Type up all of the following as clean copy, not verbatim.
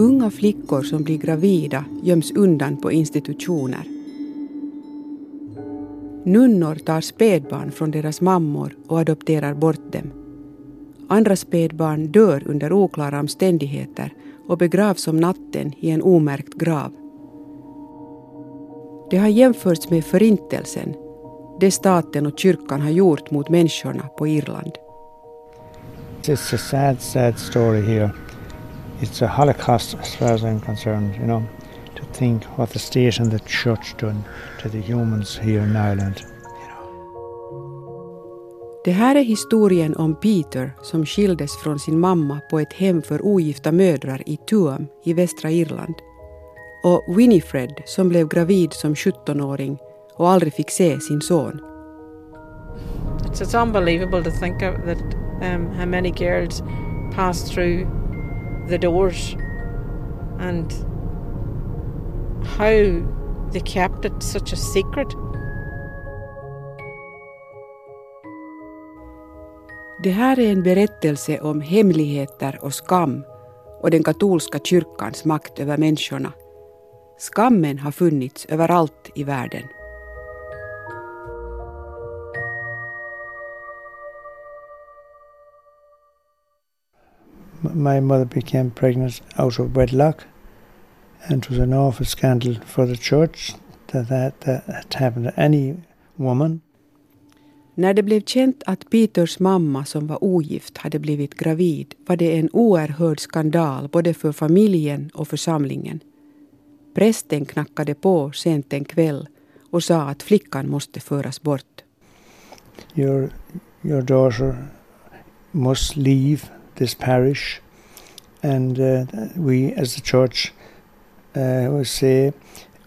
Unga flickor som blir gravida göms undan på institutioner. Nunnor tar spädbarn från deras mammor och adopterar bort dem. Andra spädbarn dör under oklara omständigheter och begravs om natten i en omärkt grav. Det har jämförts med förintelsen, det staten och kyrkan har gjort mot människorna på Irland. It's a sad, sad story here. It's a Holocaust as far as I'm concerned, you know, to think what the state and the church done to the humans here in Ireland. You know. Det här är historien om Peter som skildes från sin mamma på ett hem för ogifta mödrar i Tuam i västra Irland. Och Winifred som blev gravid som 17-åring och aldrig fick se sin son. It's unbelievable to think of that how many girls passed through the doors and how they kept it such a secret. Det här är en berättelse om hemligheter och skam och den katolska kyrkans makt över människorna. Skammen har funnits överallt i världen. My mother became pregnant out of wedlock, and it was an awful scandal for the church that had happened to any woman. När det blev känt att Peters mamma som var ogift hade blivit gravid var det en oerhörd skandal både för familjen och församlingen. Prästen knackade på sent en kväll och sa att flickan måste föras bort. Your daughter must leave this parish, and we as the church would say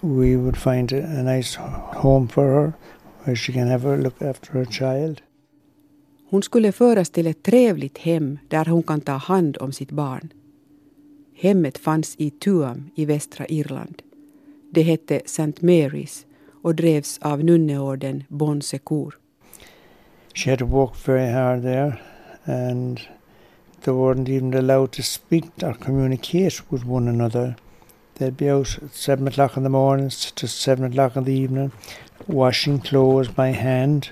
we would find a nice home for her where she can have a look after her child. Hon skulle föras till ett trevligt hem där hon kan ta hand om sitt barn. Hemmet fanns i Tuam i västra Irland. Det hette Saint Mary's och drevs av nunneorden Bon Secours. She had to work very hard there, and they weren't even allowed to speak or communicate with one another. They'd be out at 7 o'clock in the morning to 7 o'clock in the evening, washing clothes by hand.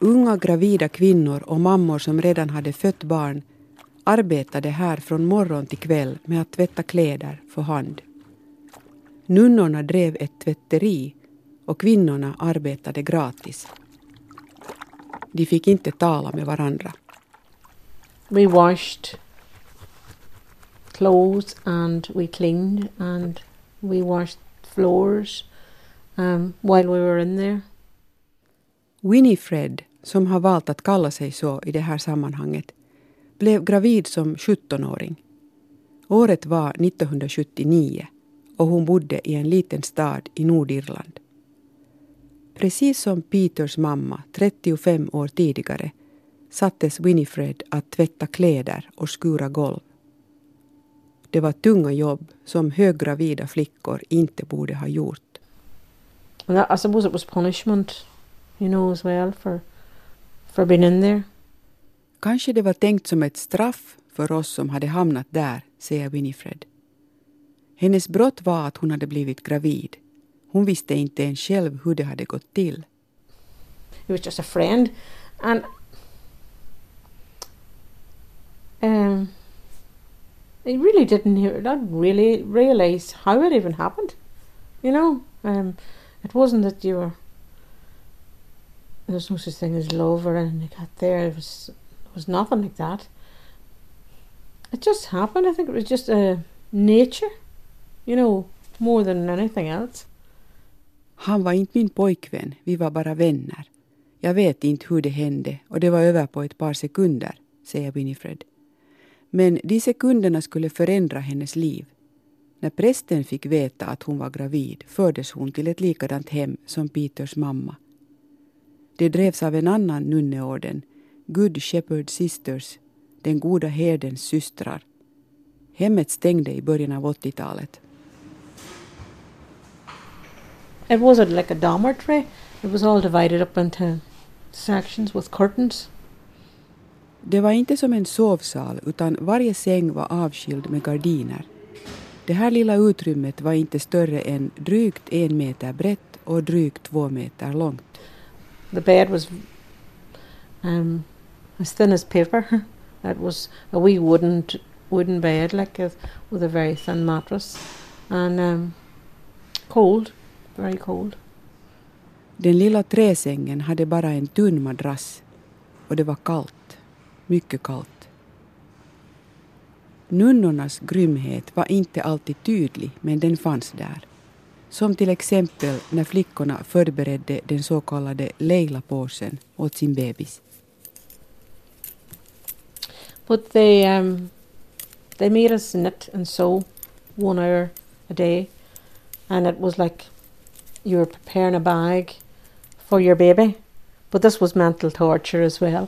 Unga gravida kvinnor och mammor som redan hade fött barn arbetade här från morgon till kväll med att tvätta kläder för hand. Nunnorna drev ett tvätteri och kvinnorna arbetade gratis. De fick inte tala med varandra. We washed clothes and we cleaned and we washed floors while we were in there. Winifred, som har valt att kalla sig så i det här sammanhanget, blev gravid som 17-åring. Året var 1979 och hon bodde i en liten stad i Nordirland. Precis som Peters mamma 35 år tidigare sattes Winifred att tvätta kläder och skura golv. Det var tunga jobb som höggravida flickor inte borde ha gjort. I suppose it was punishment, you know, as well for being in there. Kanske det var tänkt som ett straff för oss som hade hamnat där, säger Winifred. Hennes brott var att hon hade blivit gravid. Hon visste inte ens själv hur det hade gått till. He was just a friend, and I really didn't realize how it even happened. You know, it wasn't that you were. There's no such thing as love or anything like that. There was nothing like that. It just happened. I think it was just nature, you know, more than anything else. Han var inte min pojkvän, vi var bara vänner. Jag vet inte hur det hände och det var över på ett par sekunder, säger Winifred. Men de sekunderna skulle förändra hennes liv. När prästen fick veta att hon var gravid fördes hon till ett likadant hem som Peters mamma. Det drevs av en annan nunneorden, Good Shepherd Sisters, den goda herdens systrar. Hemmet stängde i början av 80-talet. It wasn't like a dormitory. It was all divided up into sections with curtains. Det var inte som en sovsal utan varje säng var avskild med gardiner. Det här lilla utrymmet var inte större än drygt 1 meter brett och drygt 2 meter långt. The bed was as thin as paper. It was a wee wooden bed like with a very thin mattress and cold, very cold. Den lilla träsängen hade bara en tunn madrass och det var kallt, mycket kallt. Nunnornas grymhet var inte alltid tydlig, men den fanns där. Som till exempel när flickorna förberedde den så kallade Leila-påsen åt sin bebis. But they made us knit and sew 1 hour a day, and it was like you were preparing a bag for your baby, but this was mental torture as well.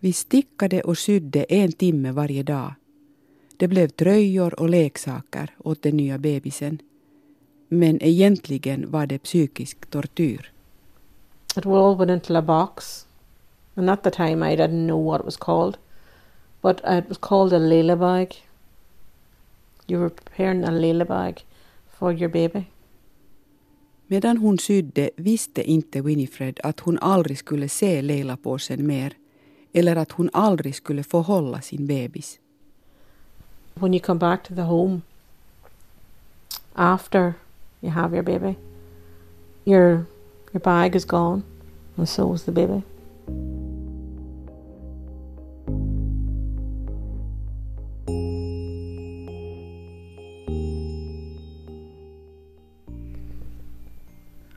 Vi stickade och sydde 1 timme varje dag. Det blev tröjor och leksaker åt den nya bebisen. Men egentligen var det psykisk tortyr. It all went into a box. And at the time I didn't know what it was called. But it was called a Leila bag. You were preparing a Leila bag for your baby. Medan hon sydde visste inte Winifred att hon aldrig skulle se Leila-påsen mer. Eller att hon aldrig skulle få hålla sin bebis. When you come back to the home after you have your baby, your bag is gone and so is the baby.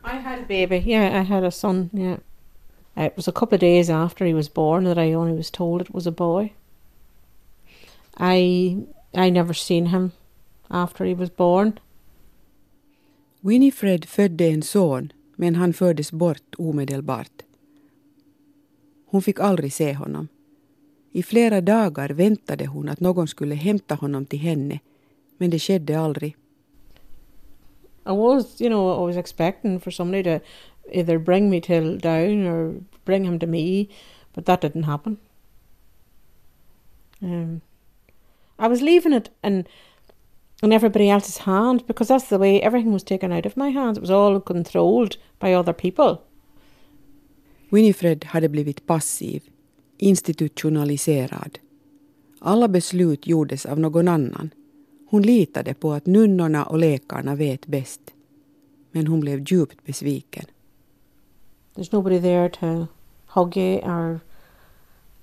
I had a baby. Yeah, I had a son. Yeah. It was a couple of days after he was born that I only was told it was a boy. I never seen him after he was born. Winifred födde en son, men han fördes bort omedelbart. Hon fick aldrig se honom. I flera dagar väntade hon att någon skulle hämta honom till henne, men det skedde aldrig. I was expecting for somebody to either bring me till down or bring him to me, but that didn't happen. I was leaving it in everybody else's hands because that's the way everything was taken out of my hands. It was all controlled by other people. Winifred hade blivit passiv, institutionaliserad. Alla beslut gjordes av någon annan. Hon litade på att nunnorna och läkarna vet bäst. Men hon blev djupt besviken. There's nobody there to hug you or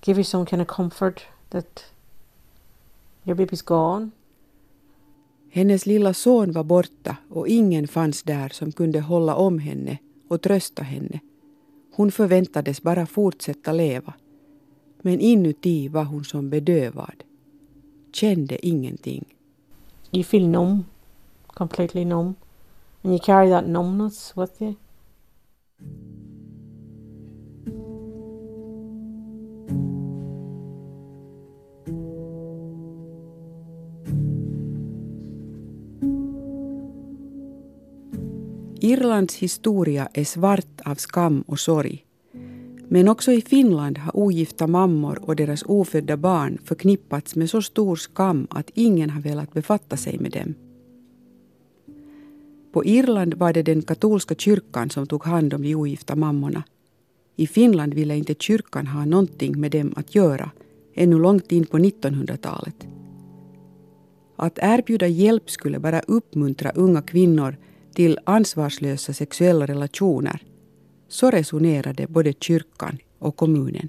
give you some kind of comfort that your baby's gone. Hennes lilla son var borta och ingen fanns där som kunde hålla om henne och trösta henne. Hon förväntades bara fortsätta leva. Men inuti var hon som bedövad. Kände ingenting. You feel numb, completely numb. And you carry that numbness with you. Irlands historia är svart av skam och sorg. Men också i Finland har ogifta mammor och deras ofödda barn förknippats med så stor skam att ingen har velat befatta sig med dem. På Irland var det den katolska kyrkan som tog hand om de ogifta mammorna. I Finland ville inte kyrkan ha någonting med dem att göra, ännu långt in på 1900-talet. Att erbjuda hjälp skulle bara uppmuntra unga kvinnor till ansvarslösa sexuella relationer. Så resonerade både kyrkan och kommunen.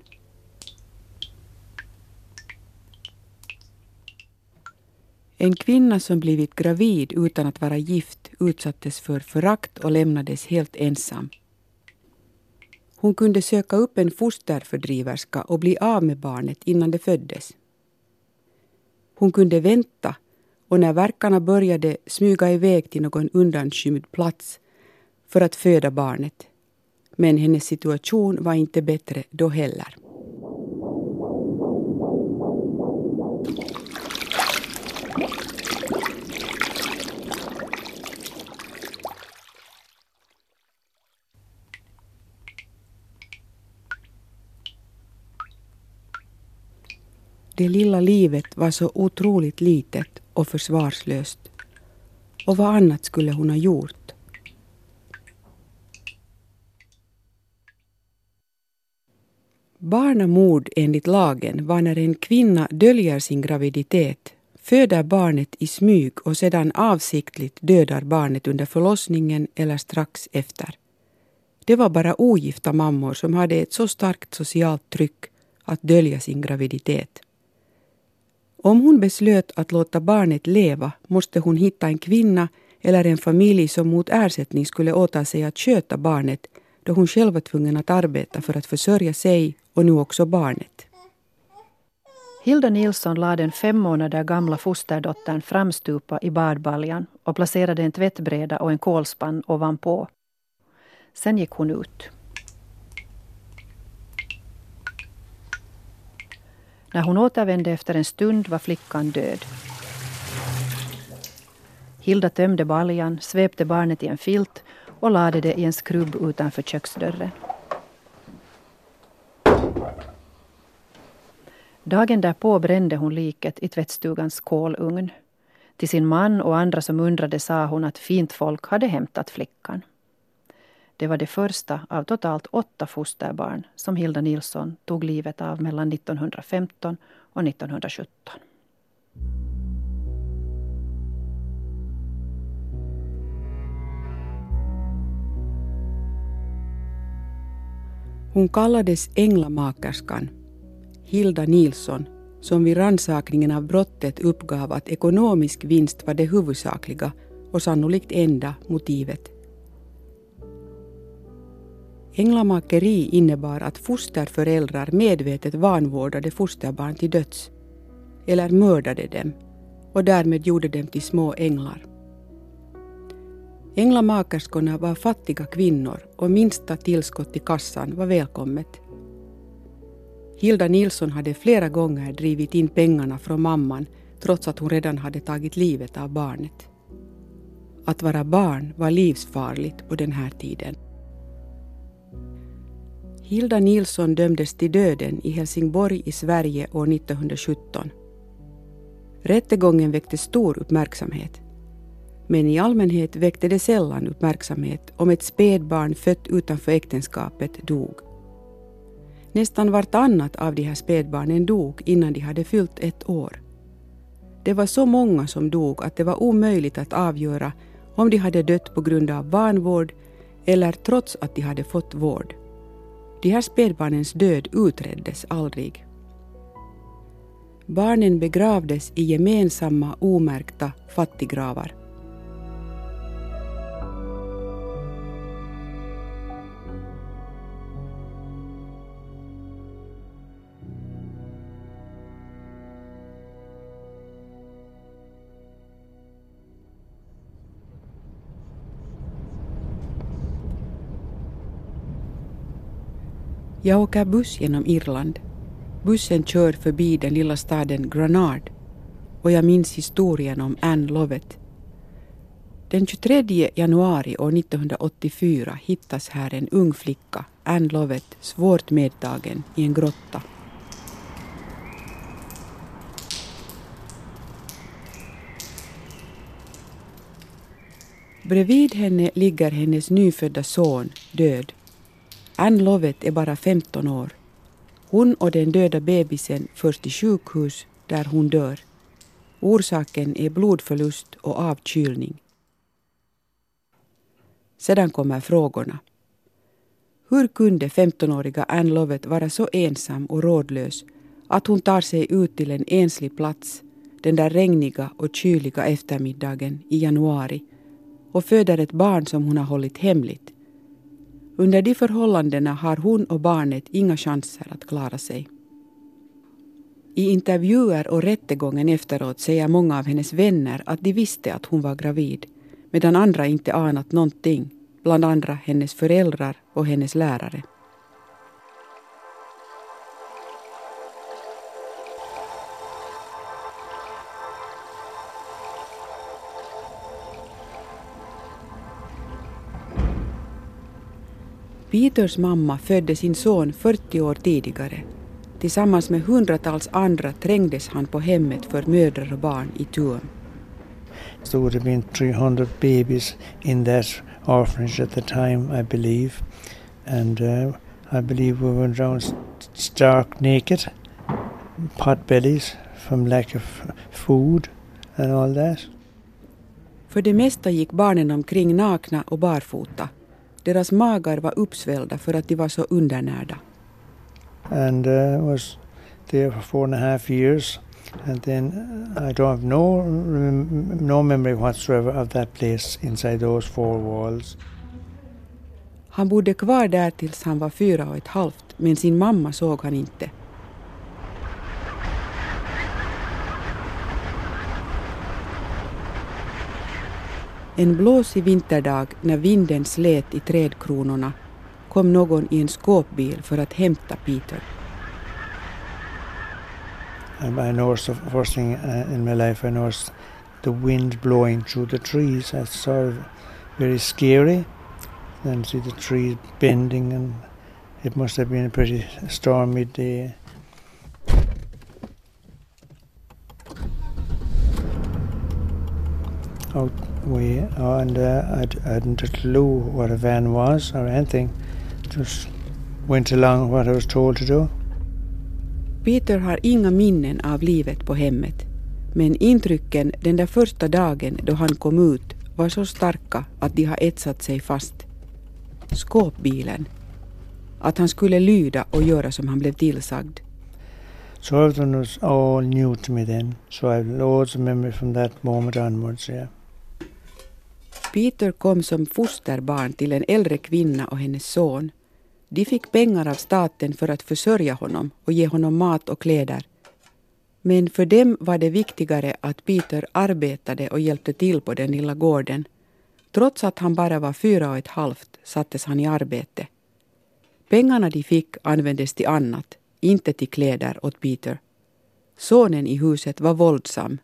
En kvinna som blivit gravid utan att vara gift utsattes för förakt och lämnades helt ensam. Hon kunde söka upp en fosterfördriverska och bli av med barnet innan det föddes. Hon kunde vänta och när verkarna började smyga iväg till någon undanskymd plats för att föda barnet. Men hennes situation var inte bättre då heller. Det lilla livet var så otroligt litet och försvarslöst. Och vad annat skulle hon ha gjort? Barnamord enligt lagen var när en kvinna döljer sin graviditet, föder barnet i smyg och sedan avsiktligt dödar barnet under förlossningen eller strax efter. Det var bara ogifta mammor som hade ett så starkt socialt tryck att dölja sin graviditet. Om hon beslöt att låta barnet leva måste hon hitta en kvinna eller en familj som mot ersättning skulle åta sig att köta barnet, då hon själv var tvungen att arbeta för att försörja sig och nu också barnet. Hilda Nilsson lade den 5 månader gamla fosterdottern framstupa i badbaljan och placerade en tvättbräda och en kolspann ovanpå. Sen gick hon ut. När hon återvände efter en stund var flickan död. Hilda tömde baljan, svepte barnet i en filt och lade det i en skrubb utanför köksdörren. Dagen därpå brände hon liket i tvättstugans kolugn. Till sin man och andra som undrade sa hon att fint folk hade hämtat flickan. Det var det första av totalt 8 fosterbarn som Hilda Nilsson tog livet av mellan 1915 och 1917. Hon kallades Änglamakerskan, Hilda Nilsson, som vid ransakningen av brottet uppgav att ekonomisk vinst var det huvudsakliga och sannolikt enda motivet. Änglamakeri innebar att fosterföräldrar medvetet vanvårdade fosterbarn till döds eller mördade dem och därmed gjorde dem till små änglar. Änglamakerskorna var fattiga kvinnor och minsta tillskott i kassan var välkommet. Hilda Nilsson hade flera gånger drivit in pengarna från mamman trots att hon redan hade tagit livet av barnet. Att vara barn var livsfarligt på den här tiden. Hilda Nilsson dömdes till döden i Helsingborg i Sverige år 1917. Rättegången väckte stor uppmärksamhet. Men i allmänhet väckte det sällan uppmärksamhet om ett spädbarn fött utanför äktenskapet dog. Nästan vartannat av de här spädbarnen dog innan de hade fyllt 1 år. Det var så många som dog att det var omöjligt att avgöra om de hade dött på grund av vanvård eller trots att de hade fått vård. De här spädbarnens död utreddes aldrig. Barnen begravdes i gemensamma omärkta fattiggravar. Jag åker buss genom Irland. Bussen kör förbi den lilla staden Granard och jag minns historien om Anne Lovett. Den 23 januari år 1984 hittas här en ung flicka, Anne Lovett, svårt medtagen i en grotta. Bredvid henne ligger hennes nyfödda son, död. Anne Lovett är bara 15 år. Hon och den döda bebisen förs till sjukhus där hon dör. Orsaken är blodförlust och avkylning. Sedan kommer frågorna. Hur kunde 15-åriga Anne Lovett vara så ensam och rådlös att hon tar sig ut till en enslig plats den där regniga och kyliga eftermiddagen i januari och föder ett barn som hon har hållit hemligt? Under de förhållandena har hon och barnet inga chanser att klara sig. I intervjuer och rättegången efteråt säger många av hennes vänner att de visste att hon var gravid, medan andra inte anat någonting, bland andra hennes föräldrar och hennes lärare. Peters mamma födde sin son 40 år tidigare Tillsammans med hundratals andra trängdes han på hemmet för mödrar och barn i Tuam. Det stod omkring 300 babies in that orphanage at the time, I believe. And I believe we went around stark naked, pot bellies from lack of food and all that. För det mesta gick barnen omkring nakna och barfota. Deras magar var uppsvällda för att de var så undernärda. And was there for 4.5 years, and then I don't have no memory whatsoever of that place inside those four walls. Han bodde kvar där tills han var 4,5, men sin mamma såg han inte. En blåsig vinterdag när vinden slet i trädkronorna kom någon i en skåpbil för att hämta Peter. I noticed the first thing in my life, I noticed the wind blowing through the trees. That's sort of very scary. Then see the trees bending, and it must have been a pretty stormy day. Out way, and I hadn't a clue what a van was or anything. Just went along what I was told to do. Peter har inga minnen av livet på hemmet, men intrycken den där första dagen då han kom ut var så starka att de har etsat sig fast. Skåpbilen. Att han skulle lyda och göra som han blev tillsagd. So everything was all new to me then, so I have loads of memory from that moment onwards, yeah. Peter kom som fosterbarn till en äldre kvinna och hennes son. De fick pengar av staten för att försörja honom och ge honom mat och kläder. Men för dem var det viktigare att Peter arbetade och hjälpte till på den lilla gården. Trots att han bara var 4,5 sattes han i arbete. Pengarna de fick användes till annat, inte till kläder åt Peter. Sonen i huset var våldsam,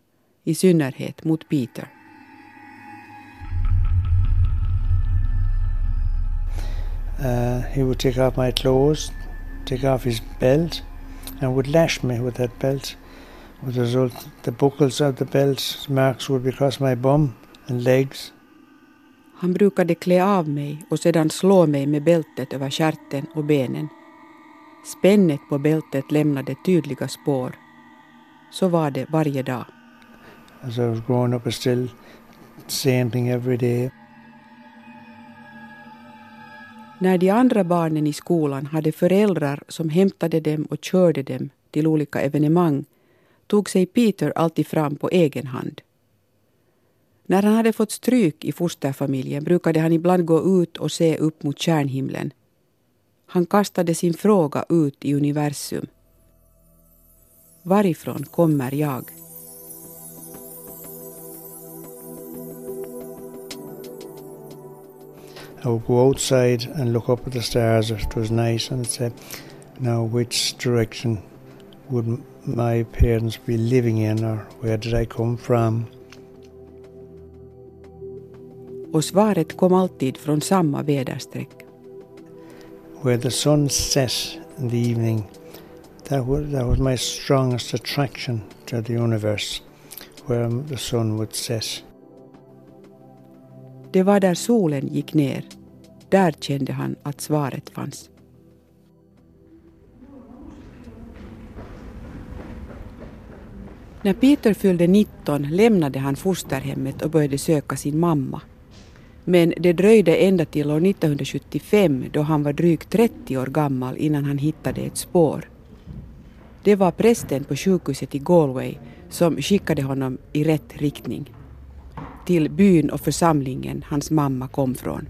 i synnerhet mot Peter. He would take off my clothes, take off his belt, and would lash me with that belt. With the result, the buckles of the belt marks would be across my bum and legs. Han brukade klä av mig och sedan slå mig med bältet över stjärten och benen. Spännet på bältet lämnade tydliga spår. Så var det varje dag. As I was growing up, I still same thing every day. När de andra barnen i skolan hade föräldrar som hämtade dem och körde dem till olika evenemang tog sig Peter alltid fram på egen hand. När han hade fått stryk i fosterfamiljen brukade han ibland gå ut och se upp mot stjärnhimlen. Han kastade sin fråga ut i universum. Varifrån kommer jag? I would go outside and look up at the stars if it was nice, and say, now which direction would my parents be living in, or where did I come from? Och svaret kom alltid från samma väderstreck. Where the sun set in the evening, that was my strongest attraction to the universe, where the sun would set. Det var där solen gick ner. Där kände han att svaret fanns. När Peter fyllde 19 lämnade han fosterhemmet och började söka sin mamma. Men det dröjde ända till år 1975 då han var drygt 30 år gammal innan han hittade ett spår. Det var prästen på sjukhuset i Galway som skickade honom i rätt riktning. Till byn och församlingen hans mamma kom från.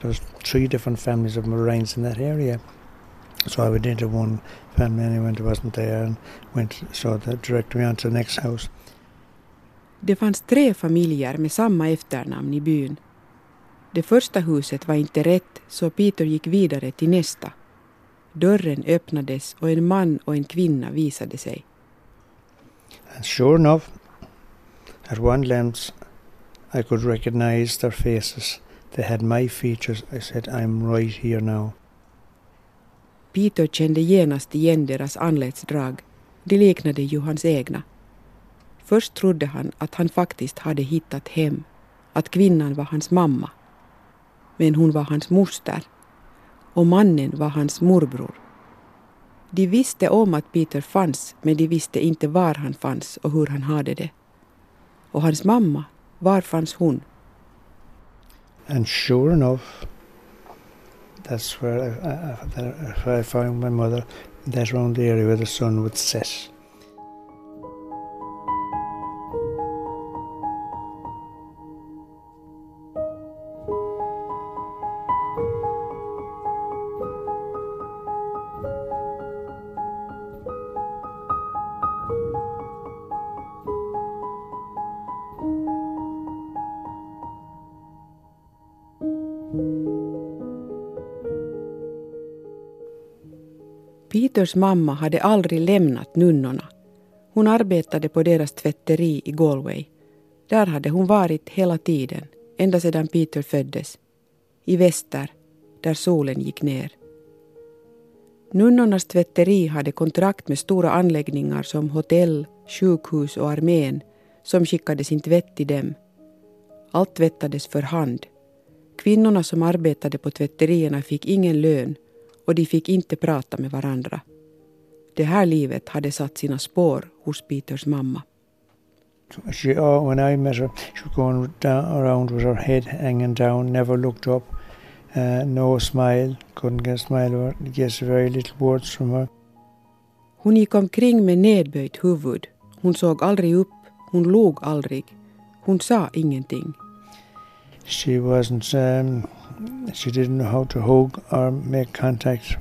There was 3 different families of Mulrians in that area. So I went into one family and I wasn't there and so that directed me on to the next house. Det fanns 3 familjer med samma efternamn i byn. Det första huset var inte rätt så Peter gick vidare till nästa. Dörren öppnades och en man och en kvinna visade sig. And sure enough, at one glance, I could recognize their faces They had my features. I said, I'm right here now. Peter kände genast igen deras anletsdrag. De liknade ju hans egna. Först trodde han att han faktiskt hade hittat hem, att kvinnan var hans mamma. Men hon var hans moster, och mannen var hans morbror. De visste om att Peter fanns, men de visste inte var han fanns och hur han hade det. Och hans mamma, var fanns hon? And sure enough, that's where I found my mother, in that round area where the sun would set. Peters mamma hade aldrig lämnat nunnorna. Hon arbetade på deras tvätteri i Galway. Där hade hon varit hela tiden, ända sedan Peter föddes. I väster, där solen gick ner. Nunnornas tvätteri hade kontrakt med stora anläggningar som hotell, sjukhus och armén som skickade sin tvätt till dem. Allt tvättades för hand. Kvinnorna som arbetade på tvätterierna fick ingen lön. Och de fick inte prata med varandra. Det här livet hade satt sina spår hos Peters mamma. When I met her, she was going around with her head hanging down, never looked up, no smile, couldn't get a smile over, just very little words from her. Hon gick omkring med nedböjt huvud. Hon såg aldrig upp, hon log aldrig, hon sa ingenting. She wasn't... She didn't know how to hug or make contact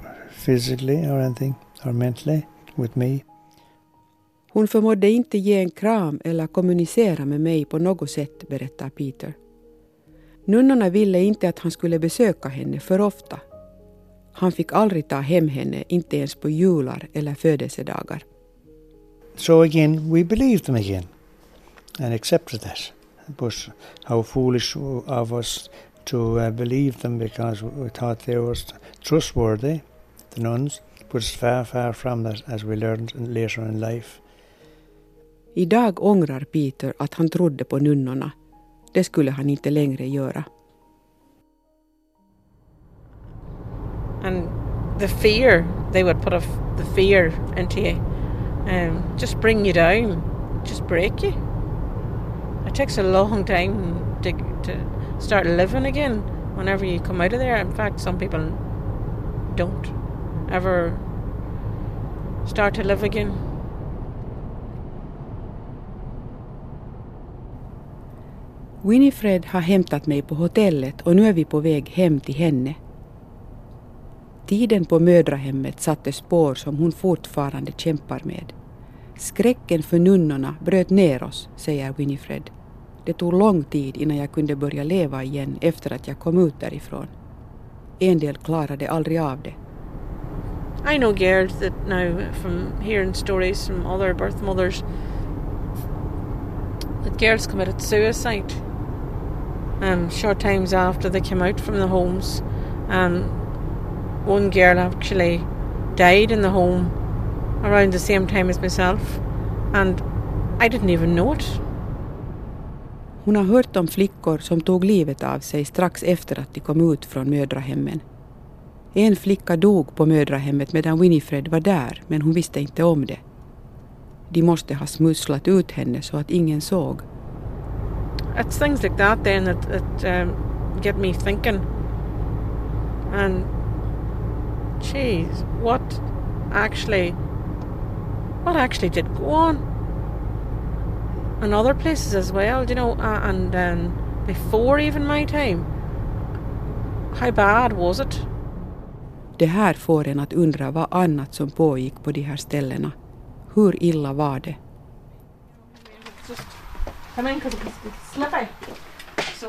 physically or anything, or mentally, with me. Hon förmådde inte ge en kram eller kommunicera med mig på något sätt, berättar Peter. Nunnorna ville inte att han skulle besöka henne för ofta. Han fick aldrig ta hem henne, inte ens på jular eller födelsedagar. So again, we believed them again and accepted that. But how foolish of us to believe them, because we thought they were trustworthy, the nuns, but it's far, far from that, as we learned later in life. Idag ångrar Peter att han trodde på nunnorna. Det skulle han inte längre göra. And the fear, they would put off the fear into you. Just bring you down, just break you. It takes a long time to start living again whenever you come out of there. In fact, some people don't ever start to live again. Winifred har hämtat mig på hotellet och nu är vi på väg hem till henne. Tiden på mödrahemmet satte spår som hon fortfarande kämpar med. Skräcken för nunnorna bröt ner oss, säger Winifred. Det tog lång tid innan jag kunde börja leva igen efter att jag kom ut därifrån. En del klarade aldrig av det. I know, Gerd, that now from hearing stories from other birth mothers that girls committed suicide short times after they came out from the homes. One girl actually died in the home around the same time as myself, and I didn't even know it. Hon har hört om flickor som tog livet av sig strax efter att de kom ut från mödrahemmen. En flicka dog på mödrahemmet medan Winifred var där, men hon visste inte om det. De måste ha smusslat ut henne så att ingen såg. It's things like that then that get me thinking. And geez, what actually did go on? And other places as well, you know, and before even my time, how bad was it? Det här får en att undra vad annat som pågick på de här ställena. Hur illa var det? Come in, 'cause it's slippery. So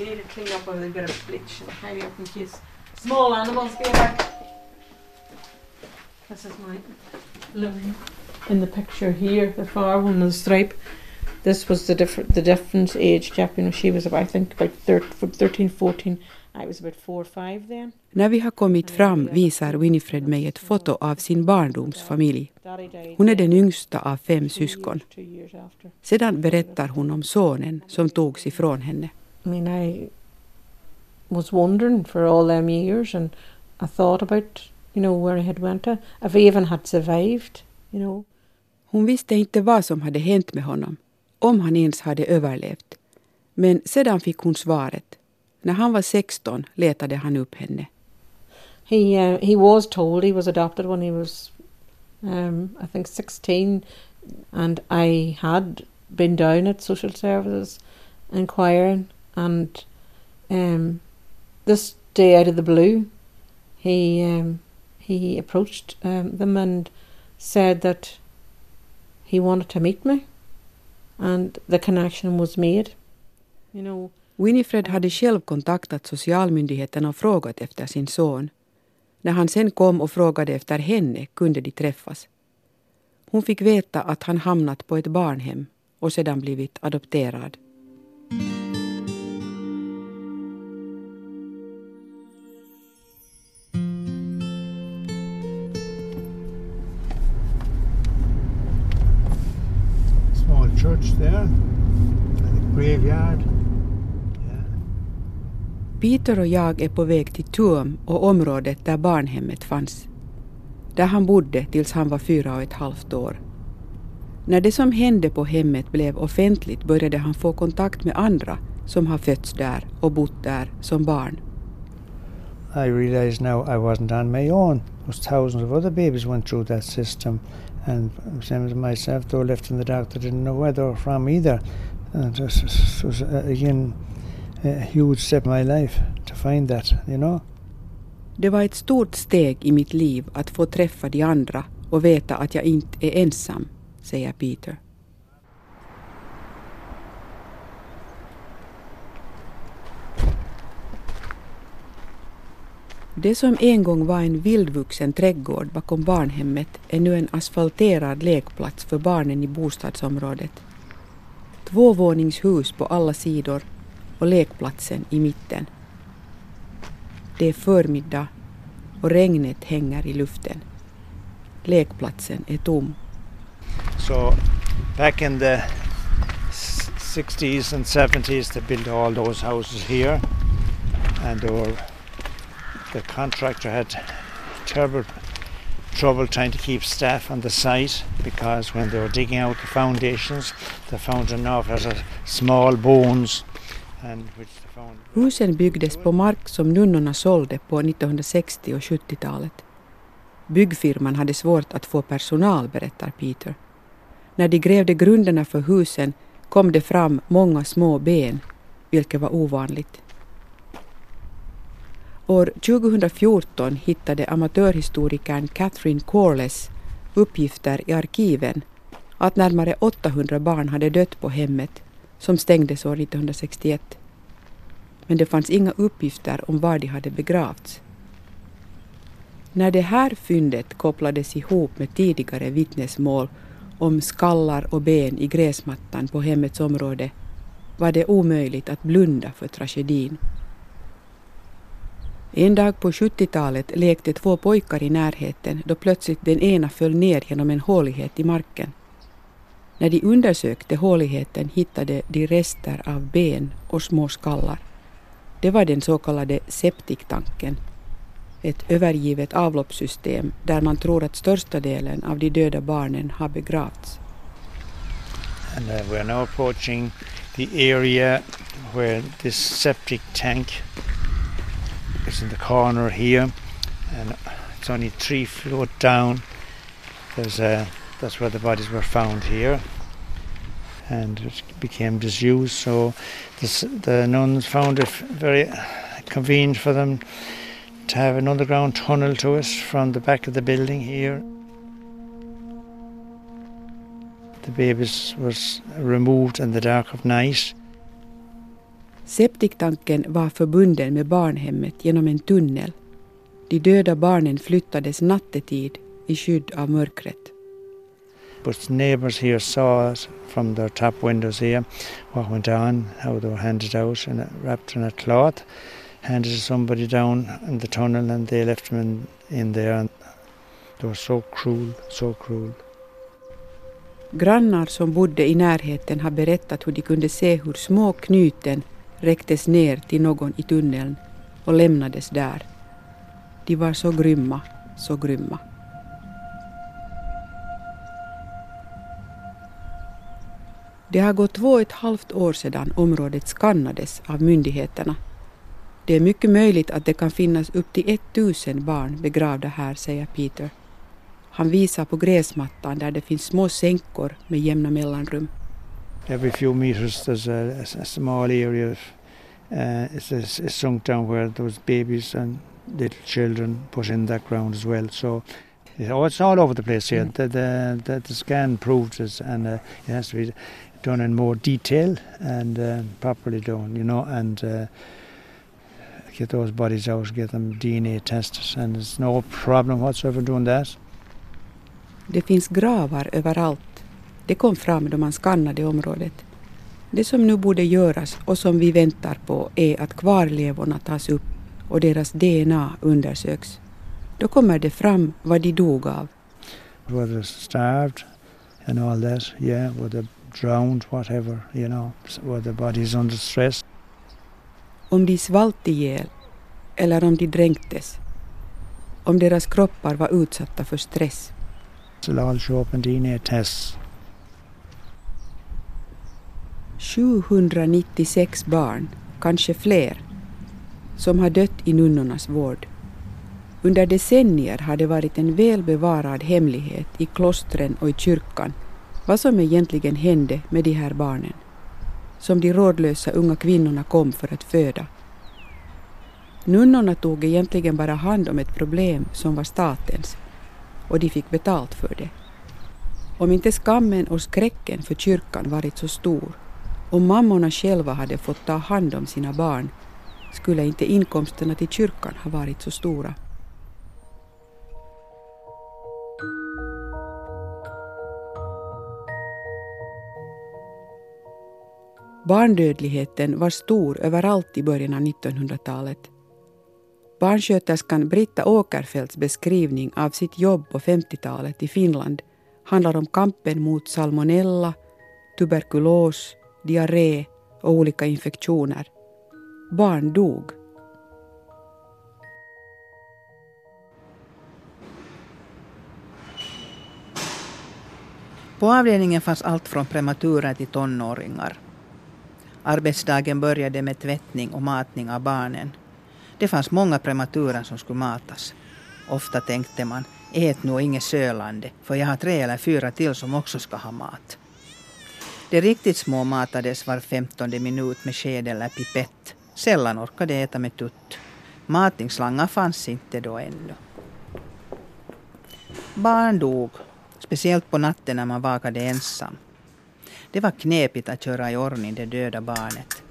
you need to clean up with a bit of bleach and tidy up in case small animals get back. This is my living in the picture here, the far one with the stripe. This was the different age gap. You know, she was about, I think about 13, 14. I was about 4 or 5 then. När vi har kommit fram visar Winifred mig ett foto av sin barndomsfamilj. Hon är den yngsta av 5 syskon. Sedan berättar hon om sonen som togs ifrån henne. I mean, I was wandering for all them years and I thought about, you know, where I had went to, if I even had survived, you know. Hon visste inte vad som hade hänt med honom, om han ens hade överlevt. Men sedan fick hon svaret. När han var 16 letade han upp henne. He was told he was adopted when he was I think 16, and I had been down at social services inquiring, and this day out of the blue he approached them and said that he wanted to meet me, and the connection was made, you know. Winifred hade själv kontaktat socialmyndigheten och frågat efter sin son. När han sen kom och frågade efter henne kunde de träffas. Hon fick veta att han hamnat på ett barnhem och sedan blivit adopterad. Small church there, a graveyard. Peter och jag är på väg till Tuam och området där barnhemmet fanns. Där han bodde tills han var 4,5 år. När det som hände på hemmet blev offentligt började han få kontakt med andra som har fötts där och bott där som barn. I realized now I wasn't on my own. Those thousands of other babies went through that system, and same as myself, though left in the dark, I didn't know where they were from either. And just again, a huge step in my life to find that, you know. Det var ett stort steg i mitt liv att få träffa de andra och veta att jag inte är ensam, säger Peter. Det som en gång var en vildvuxen trädgård bakom barnhemmet är nu en asfalterad lekplats för barnen i bostadsområdet. 2-våningshus på alla sidor och lekplatsen i mitten. Det är förmiddag och regnet hänger i luften. Lekplatsen är tom. So back in the 60s and 70s they built all those houses here, and the contractor had terrible trouble trying to keep staff on the site, because when they were digging out the foundations they found an awful lot of small bones. Husen byggdes på mark som nunnorna sålde på 1960- och 70-talet. Byggfirman hade svårt att få personal, berättar Peter. När de grävde grunderna för husen kom det fram många små ben, vilket var ovanligt. År 2014 hittade amatörhistorikern Catherine Corless uppgifter i arkiven att närmare 800 barn hade dött på hemmet, som stängdes år 1961. Men det fanns inga uppgifter om var de hade begravts. När det här fyndet kopplades ihop med tidigare vittnesmål om skallar och ben i gräsmattan på hemmets område var det omöjligt att blunda för tragedin. En dag på 70-talet lekte 2 pojkar i närheten då plötsligt den ena föll ner genom en hålighet i marken. När de undersökte håligheten hittade de rester av ben och små skallar. Det var den så kallade septiktanken. Ett övergivet avloppssystem där man tror att största delen av de döda barnen har begravts. And we are now approaching the area where this septic tank is in the corner here, and it's only 3 floor down. That's where the bodies were found here, and it became disused, so the nuns found it very convenient for them to have an underground tunnel to us from the back of the building here. The babies was removed in the dark of night. Septiktanken var förbunden med barnhemmet genom en tunnel. De döda barnen flyttades nattetid i skydd av mörkret. But neighbours here saw it from their top windows here, what went on, how they were handed out and wrapped in a cloth, handed somebody down in the tunnel, and they left them in there. And they were so cruel, so cruel. Grannar som bodde i närheten har berättat hur de kunde se hur små knuten räcktes ner till någon i tunneln och lämnades där. De var så grymma, så grymma. Det har gått 2,5 år sedan området skannades av myndigheterna. Det är mycket möjligt att det kan finnas upp till 1,000 barn begravda här, säger Peter. Han visar på gräsmattan där det finns små sänkor med jämna mellanrum. Every few meters there's a small area is sunk down where those babies and little children put in that ground as well. So it's all over the place here. The scan proved this, and it has to be done in more detail and properly done, you know, and get those bodies out, get them DNA tested, and it's no problem whatsoever doing that. Det finns gravar överallt. Det kom fram då man skannade området. Det som nu borde göras och som vi väntar på är att kvarlevorna tas upp och deras DNA undersöks. Då kommer det fram vad de dog av. Were they starved and all that? Yeah, were they drowned, whatever, you know? Were the bodies under stress? Om de svalt ihjäl eller om de dränktes. Om deras kroppar var utsatta för stress. It'll all show up in DNA tests. 796 barn, kanske fler, som har dött i nunnornas vård. Under decennier har det varit en välbevarad hemlighet i klostren och i kyrkan vad som egentligen hände med de här barnen, som de rådlösa unga kvinnorna kom för att föda. Nunnorna tog egentligen bara hand om ett problem som var statens, och de fick betalt för det. Om inte skammen och skräcken för kyrkan varit så stor och mammorna själva hade fått ta hand om sina barn, skulle inte inkomsterna till kyrkan ha varit så stora. Barndödligheten var stor överallt i början av 1900-talet. Barnsköterskan Britta Åkerfeldts beskrivning av sitt jobb på 50-talet i Finland handlar om kampen mot salmonella, tuberkulos, diarré och olika infektioner. Barn dog. På avdelningen fanns allt från prematurer till tonåringar. Arbetsdagen började med tvättning och matning av barnen. Det fanns många prematurer som skulle matas. Ofta tänkte man, ät nog inget sölande, för jag har 3 eller 4 till som också ska ha mat. De riktigt små matades var femtonde minut med sked eller pipett. Sällan orkade äta med tutt. Matningsslangar fanns inte då ännu. Barn dog, speciellt på natten när man vakade ensam. Det var knepigt att köra i ordning det döda barnet.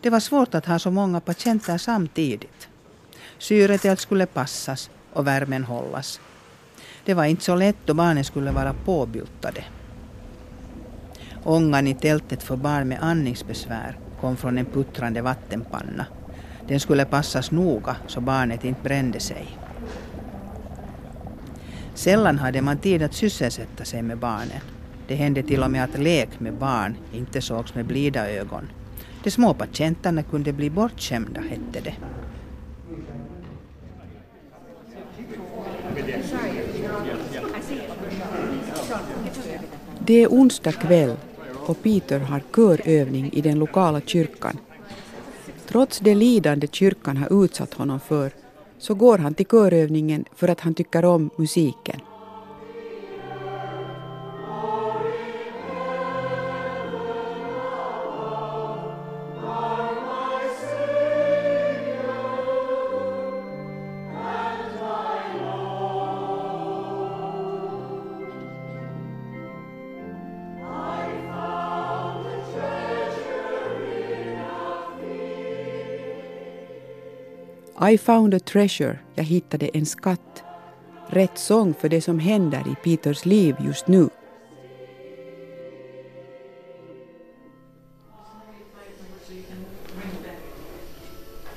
Det var svårt att ha så många patienter samtidigt. Syretält skulle passas och värmen hållas. Det var inte så lätt då barnen skulle vara påbyltade. Ångan i tältet för barn med andningsbesvär kom från en puttrande vattenpanna. Den skulle passas noga så barnet inte brände sig. Sällan hade man tid att sysselsätta sig med barnen. Det hände till och med att lek med barn inte sågs med blida ögon. De små patienterna kunde bli bortskämda, hette det. Det är onsdag kväll och Peter har körövning i den lokala kyrkan. Trots det lidande kyrkan har utsatt honom för, så går han till körövningen för att han tycker om musiken. I found a treasure, jag hittade en skatt. Rätt sång för det som händer i Peters liv just nu,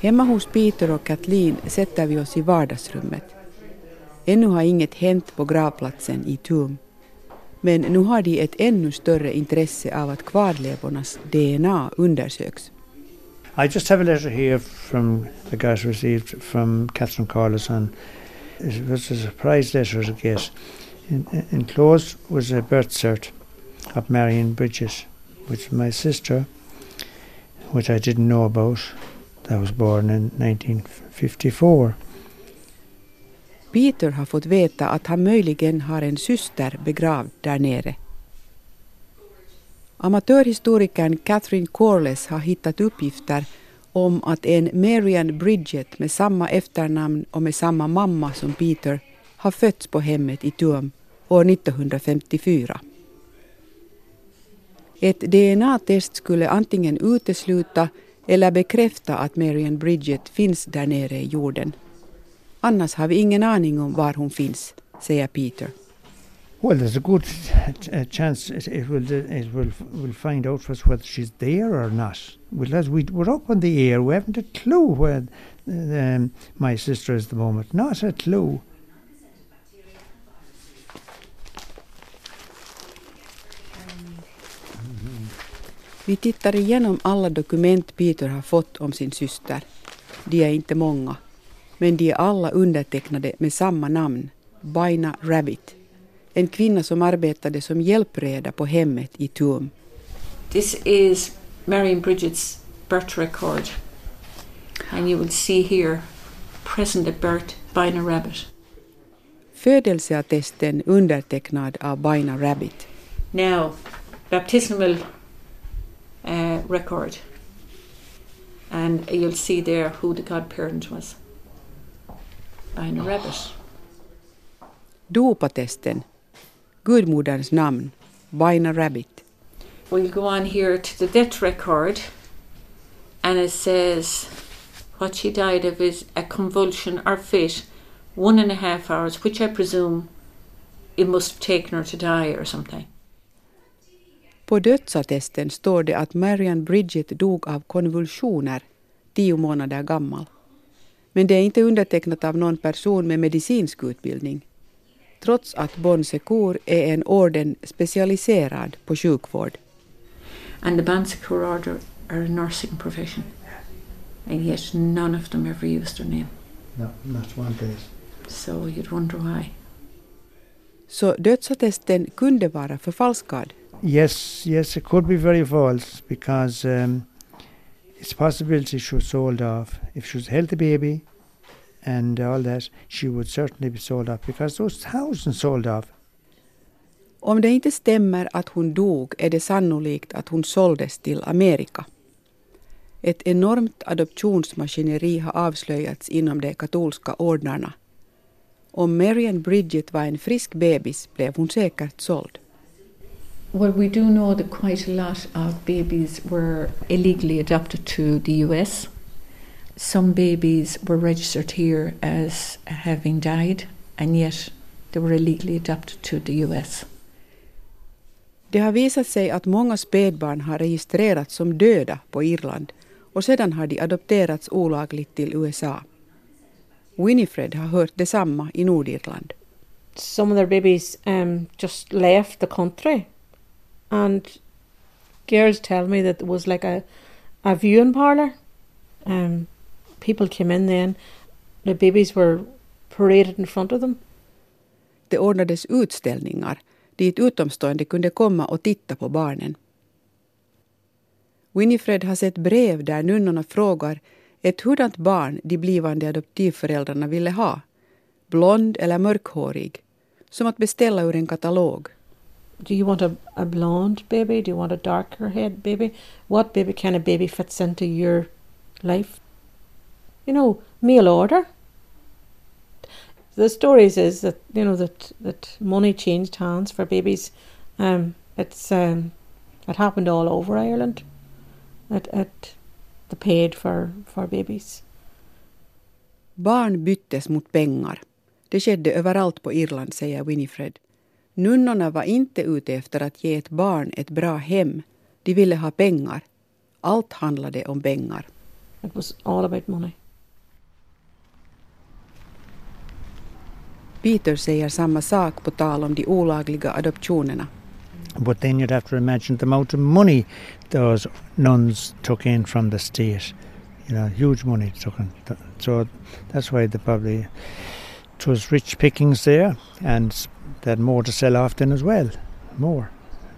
Hemma hos Peter och Katlin sätter vi oss i vardagsrummet. Ännu har inget hänt på gravplatsen i Tuam. Men nu har de ett ännu större intresse av att kvarlevornas DNA undersöks. I just have a letter here from the guys received from Catherine Corless. It was a surprise letter, I guess. Enclosed was a birth cert of Marian Bridget, which is my sister, which I didn't know about. I was born in 1954. Peter har fått veta att han möjligen har en syster begravd där nere. Amatörhistorikern Catherine Corless har hittat uppgifter om att en Marian Bridget med samma efternamn och med samma mamma som Peter har fötts på hemmet i Tuam år 1954. Ett DNA-test skulle antingen utesluta eller bekräfta att Marian Bridget finns där nere i jorden. Annars har vi ingen aning om var hon finns, säger Peter. Well, there's a good chance it will find out for us whether she's there or not. We're up on the air. We haven't a clue where my sister is at the moment. Not a clue. Vi tittar igenom alla dokument Peter har fått om sin syster. De är inte många, men de är alla undertecknade med samma namn, Bina Rabbitte, en kvinna som arbetade som hjälpreda på hemmet i Tuam. This is Marian Bridget's birth record. And you will see here, present at birth, Bina Rabbitte. Födelseattesten undertecknad av Bina Rabbitte. Now, baptismal record, and you'll see there who the godparent was. Bina Rabbitte. Dopatesten, gudmoderns namn, Bina Rabbitte. We'll go on here to the death record, and it says what she died of is a convulsion or fit, 1.5 hours, which I presume it must have taken her to die or something. På dödsattesten står det att Marian Bridget dog av konvulsioner, 10 månader gammal. Men det är inte undertecknat av någon person med medicinsk utbildning. Trots att Bon Secours är en orden specialiserad på sjukvård. And the Bon Secours order are a nursing profession. And yet none of them ever used their name. No, not one case. So you'd wonder why. Så dödsattesten kunde vara förfalskad. Yes, it could be very false because it's a possibility she was sold off. If she was a healthy baby and all that, she would certainly be sold off because those thousands sold off. Om det inte stämmer att hon dog är det sannolikt att hon såldes till Amerika. Ett enormt adoptionsmaskineri har avslöjats inom de katolska ordnarna. Om Marian Bridget var en frisk bebis blev hon säkert såld. Well, we do know that quite a lot of babies were illegally adopted to the US. Some babies were registered here as having died, and yet they were illegally adopted to the US. Det har visat sig att många spädbarn har registrerats som döda på Irland och sedan har de adopterats olagligt till USA. Winifred har hört detsamma i Nordirland. Some of their babies just left the country. And girls tell me that it was like a viewing parlour. People came in then. The babies were paraded in front of them. Det ordnades utställningar dit utomstående kunde komma och titta på barnen. Winifred har sett brev där nunnorna frågar ett hurdant barn de blivande adoptivföräldrarna ville ha. Blond eller mörkhårig. Som att beställa ur en katalog. Do you want a blonde baby? Do you want a darker head baby? What baby kind of baby fits into your life? You know, mail order. The stories is that, you know, that money changed hands for babies. It happened all over Ireland. They paid for babies. Barn byttes mot pengar. Det skedde överallt på Irland, säger Winifred. Nunnorna var inte ute efter att ge ett barn ett bra hem. De ville ha pengar. Allt handlade om pengar. It was all about money. Peter säger samma sak på tal om de olagliga adoptionerna. But then you'd have to imagine the amount of money those nuns took in from the state. You know, huge money took in. So that's why they probably, it was rich pickings there, and they had more to sell off then as well, more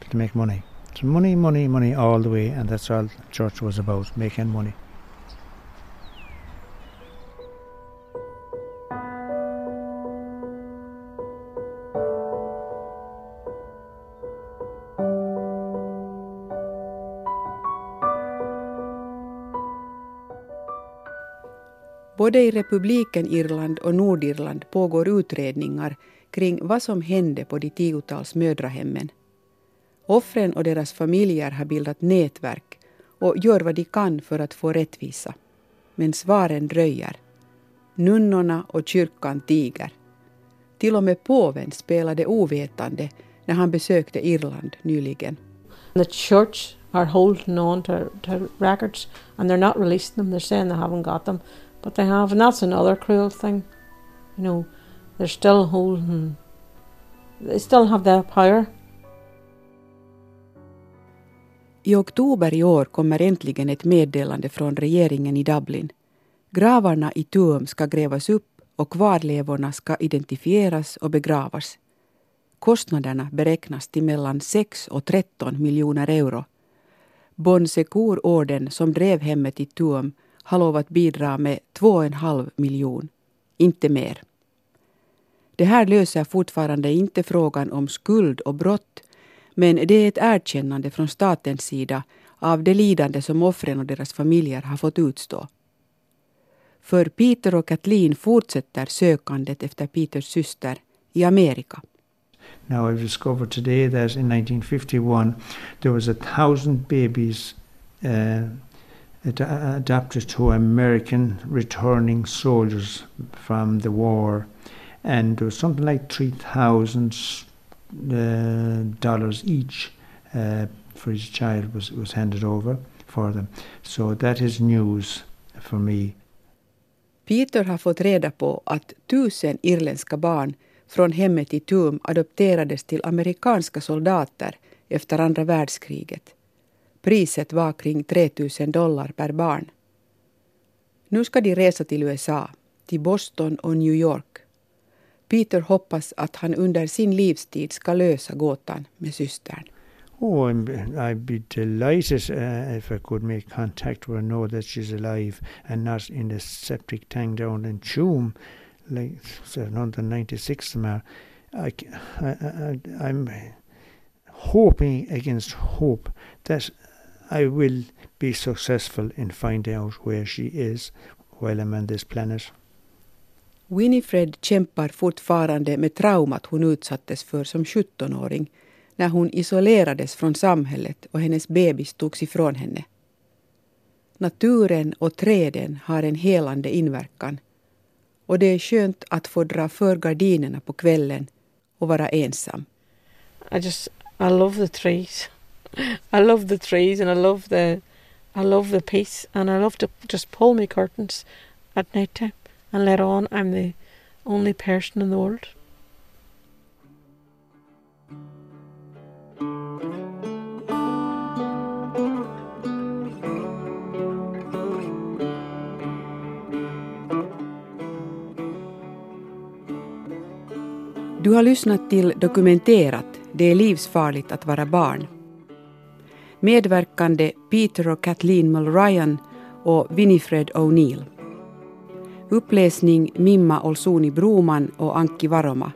to make money. So money, money, money all the way, and that's all the church was about, making money. Både i republiken Irland och Nordirland pågår utredningar kring vad som hände på de tiotals mödrahemmen. Offren och deras familjer har bildat nätverk och gör vad de kan för att få rättvisa. Men svaren dröjer. Nunnorna och kyrkan tiger. Till och med påven spelade ovetande när han besökte Irland nyligen. The church are holding on to records and they're not releasing them. They're saying they haven't got them. But they have, and that's another cruel thing. You know, they're still holding, they still have their power. I oktober i år kommer äntligen ett meddelande från regeringen i Dublin. Gravarna i Tuam ska grävas upp och kvarlevorna ska identifieras och begravas. Kostnaderna beräknas till mellan 6 och 13 miljoner euro. Bon Secours-orden som drev hemmet i Tuam har lovat bidra med 2,5 miljon, inte mer. Det här löser fortfarande inte frågan om skuld och brott, men det är ett erkännande från statens sida av det lidande som offren och deras familjer har fått utstå. För Peter och Katlin fortsätter sökandet efter Peters syster i Amerika. Now I've discovered today that in 1951 there was 1,000 babies adapted to American returning soldiers from the war, and there was something like $3,000 each for each child was handed over for them. So that is news for me. Peter har fått reda på att 1,000 irländska barn från hemmet i Tuam adopterades till amerikanska soldater efter andra världskriget. Priset var kring $3,000 per barn. Nu ska de resa till USA, till Boston och New York. Peter hoppas att han under sin livstid ska lösa gåtan med systern. Oh, I'd be delighted if I could make contact with her, know that she's alive and not in the septic tank down in Tuam, like 796 somewhere. I'm hoping against hope that I will be successful in finding out where she is while I'm on this planet. Winifred kämpar fortfarande med traumat hon utsattes för som 17-åring när hon isolerades från samhället och hennes bebis togs ifrån henne. Naturen och träden har en helande inverkan och det är skönt att få dra för gardinerna på kvällen och vara ensam. I love the trees. I love the trees and I love the peace, and I love to just pull my curtains at night time and let on I'm the only person in the world. Du har lyssnat till Dokumenterat. Det är livsfarligt att vara barn. Medverkande Peter och Katlin Mulrian och Winifred O'Neill. Uppläsning Mimma Olsuni Broman och Anki Varoma.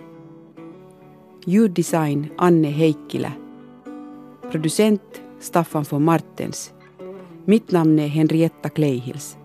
Ljuddesign Anne Heikkilä. Producent Staffan von Martens. Mitt namn är Henrietta Kleihils.